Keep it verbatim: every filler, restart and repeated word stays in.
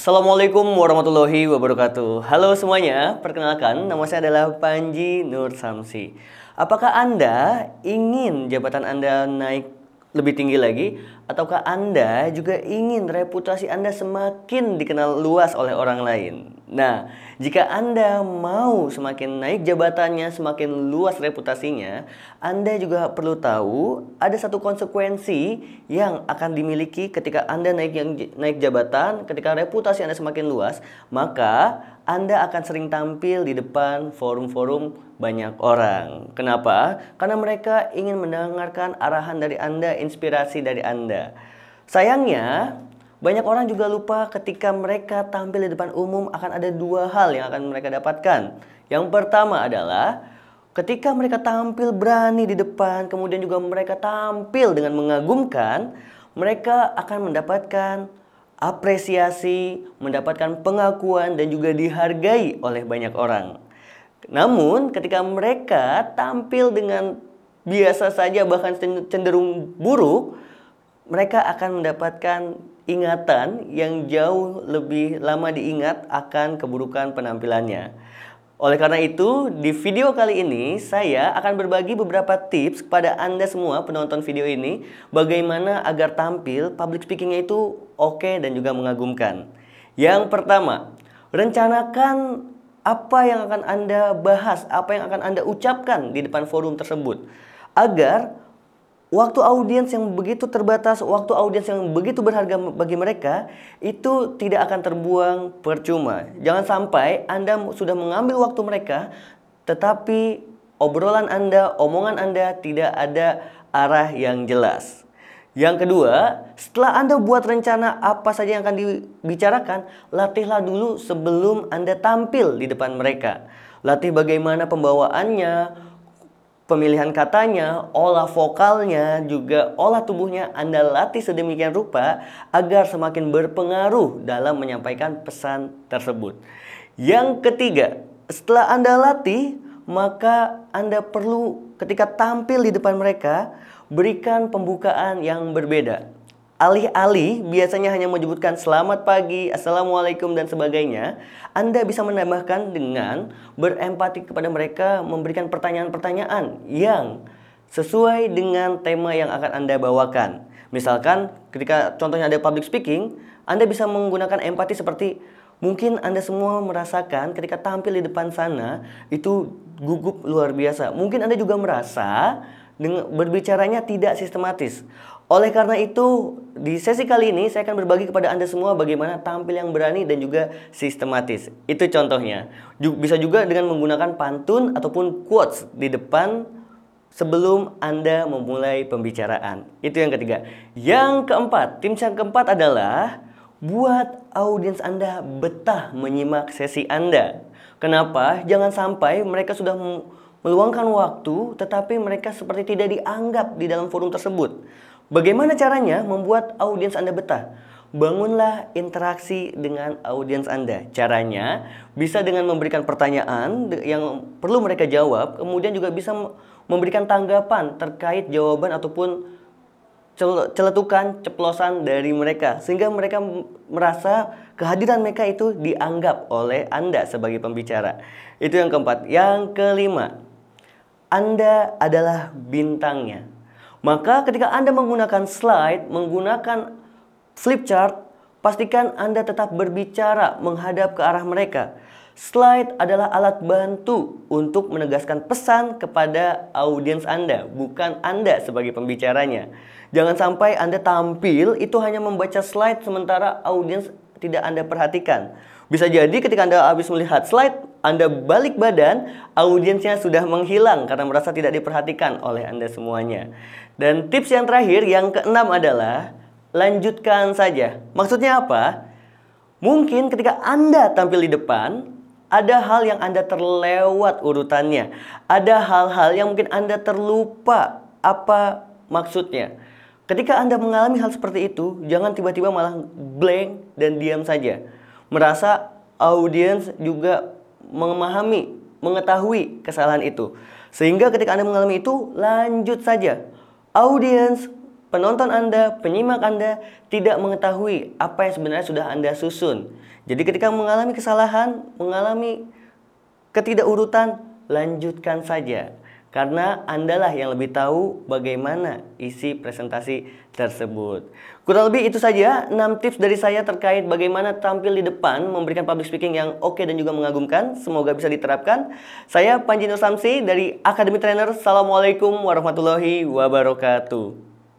Assalamualaikum warahmatullahi wabarakatuh. Halo semuanya, perkenalkan nama saya adalah Panji Nursyamsi. Apakah Anda ingin jabatan Anda naik lebih tinggi lagi? Ataukah Anda juga ingin reputasi Anda semakin dikenal luas oleh orang lain? Nah, jika Anda mau semakin naik jabatannya, semakin luas reputasinya, Anda juga perlu tahu ada satu konsekuensi yang akan dimiliki ketika Anda naik yang naik jabatan, ketika reputasi Anda semakin luas, maka Anda akan sering tampil di depan forum-forum banyak orang. Kenapa? Karena mereka ingin mendengarkan arahan dari Anda, inspirasi dari Anda. Sayangnya, banyak orang juga lupa ketika mereka tampil di depan umum akan ada dua hal yang akan mereka dapatkan. Yang pertama adalah ketika mereka tampil berani di depan, kemudian juga mereka tampil dengan mengagumkan, mereka akan mendapatkan apresiasi, mendapatkan pengakuan dan juga dihargai oleh banyak orang. Namun ketika mereka tampil dengan biasa saja bahkan cenderung buruk, mereka akan mendapatkan ingatan yang jauh lebih lama diingat akan keburukan penampilannya. Oleh karena itu, di video kali ini saya akan berbagi beberapa tips kepada Anda semua penonton video ini bagaimana agar tampil public speakingnya itu oke dan juga mengagumkan. Yang pertama, rencanakan apa yang akan Anda bahas, apa yang akan Anda ucapkan di depan forum tersebut agar waktu audiens yang begitu terbatas, waktu audiens yang begitu berharga bagi mereka, itu tidak akan terbuang percuma. Jangan sampai Anda sudah mengambil waktu mereka, tetapi obrolan Anda, omongan Anda tidak ada arah yang jelas. Yang kedua, setelah Anda buat rencana apa saja yang akan dibicarakan, latihlah dulu sebelum Anda tampil di depan mereka. Latih bagaimana pembawaannya, pemilihan katanya, olah vokalnya, juga olah tubuhnya Anda latih sedemikian rupa agar semakin berpengaruh dalam menyampaikan pesan tersebut. Yang ketiga, setelah Anda latih, maka Anda perlu ketika tampil di depan mereka, berikan pembukaan yang berbeda. Alih-alih biasanya hanya menyebutkan selamat pagi, assalamualaikum dan sebagainya, Anda bisa menambahkan dengan berempati kepada mereka, memberikan pertanyaan-pertanyaan yang sesuai dengan tema yang akan Anda bawakan. Misalkan ketika contohnya ada public speaking, Anda bisa menggunakan empati seperti mungkin Anda semua merasakan ketika tampil di depan sana itu gugup luar biasa. Mungkin Anda juga merasa berbicaranya tidak sistematis. Oleh karena itu, di sesi kali ini saya akan berbagi kepada Anda semua bagaimana tampil yang berani dan juga sistematis. Itu contohnya. Bisa juga dengan menggunakan pantun ataupun quotes di depan sebelum Anda memulai pembicaraan. Itu yang ketiga. Yang keempat, tips yang keempat adalah buat audiens Anda betah menyimak sesi Anda. Kenapa? Jangan sampai mereka sudah meluangkan waktu, tetapi mereka seperti tidak dianggap di dalam forum tersebut. Bagaimana caranya membuat audiens Anda betah? Bangunlah interaksi dengan audiens Anda. Caranya bisa dengan memberikan pertanyaan yang perlu mereka jawab, kemudian juga bisa memberikan tanggapan terkait jawaban ataupun celetukan, ceplosan dari mereka, sehingga mereka merasa kehadiran mereka itu dianggap oleh Anda sebagai pembicara. Itu yang keempat. Yang kelima, Anda adalah bintangnya. Maka ketika Anda menggunakan slide, menggunakan flip chart, pastikan Anda tetap berbicara menghadap ke arah mereka. Slide adalah alat bantu untuk menegaskan pesan kepada audiens Anda, bukan Anda sebagai pembicaranya. Jangan sampai Anda tampil itu hanya membaca slide sementara audiens tidak Anda perhatikan. Bisa jadi ketika Anda habis melihat slide, Anda balik badan, audiensnya sudah menghilang karena merasa tidak diperhatikan oleh Anda semuanya. Dan tips yang terakhir, yang keenam adalah lanjutkan saja. Maksudnya apa? Mungkin ketika Anda tampil di depan, ada hal yang Anda terlewat urutannya. Ada hal-hal yang mungkin Anda terlupa apa maksudnya. Ketika Anda mengalami hal seperti itu, jangan tiba-tiba malah blank dan diam saja. Merasa audiens juga memahami, mengetahui kesalahan itu. Sehingga ketika Anda mengalami itu, lanjut saja. Audience, penonton Anda, penyimak Anda tidak mengetahui apa yang sebenarnya sudah Anda susun. Jadi ketika mengalami kesalahan, mengalami ketidakurutan, lanjutkan saja. Karena Andalah yang lebih tahu bagaimana isi presentasi tersebut. Kurang lebih itu saja enam tips dari saya terkait bagaimana tampil di depan, memberikan public speaking yang oke dan juga mengagumkan. Semoga bisa diterapkan. Saya Panji Nursyamsi dari Akademi Trainer. Assalamualaikum warahmatullahi wabarakatuh.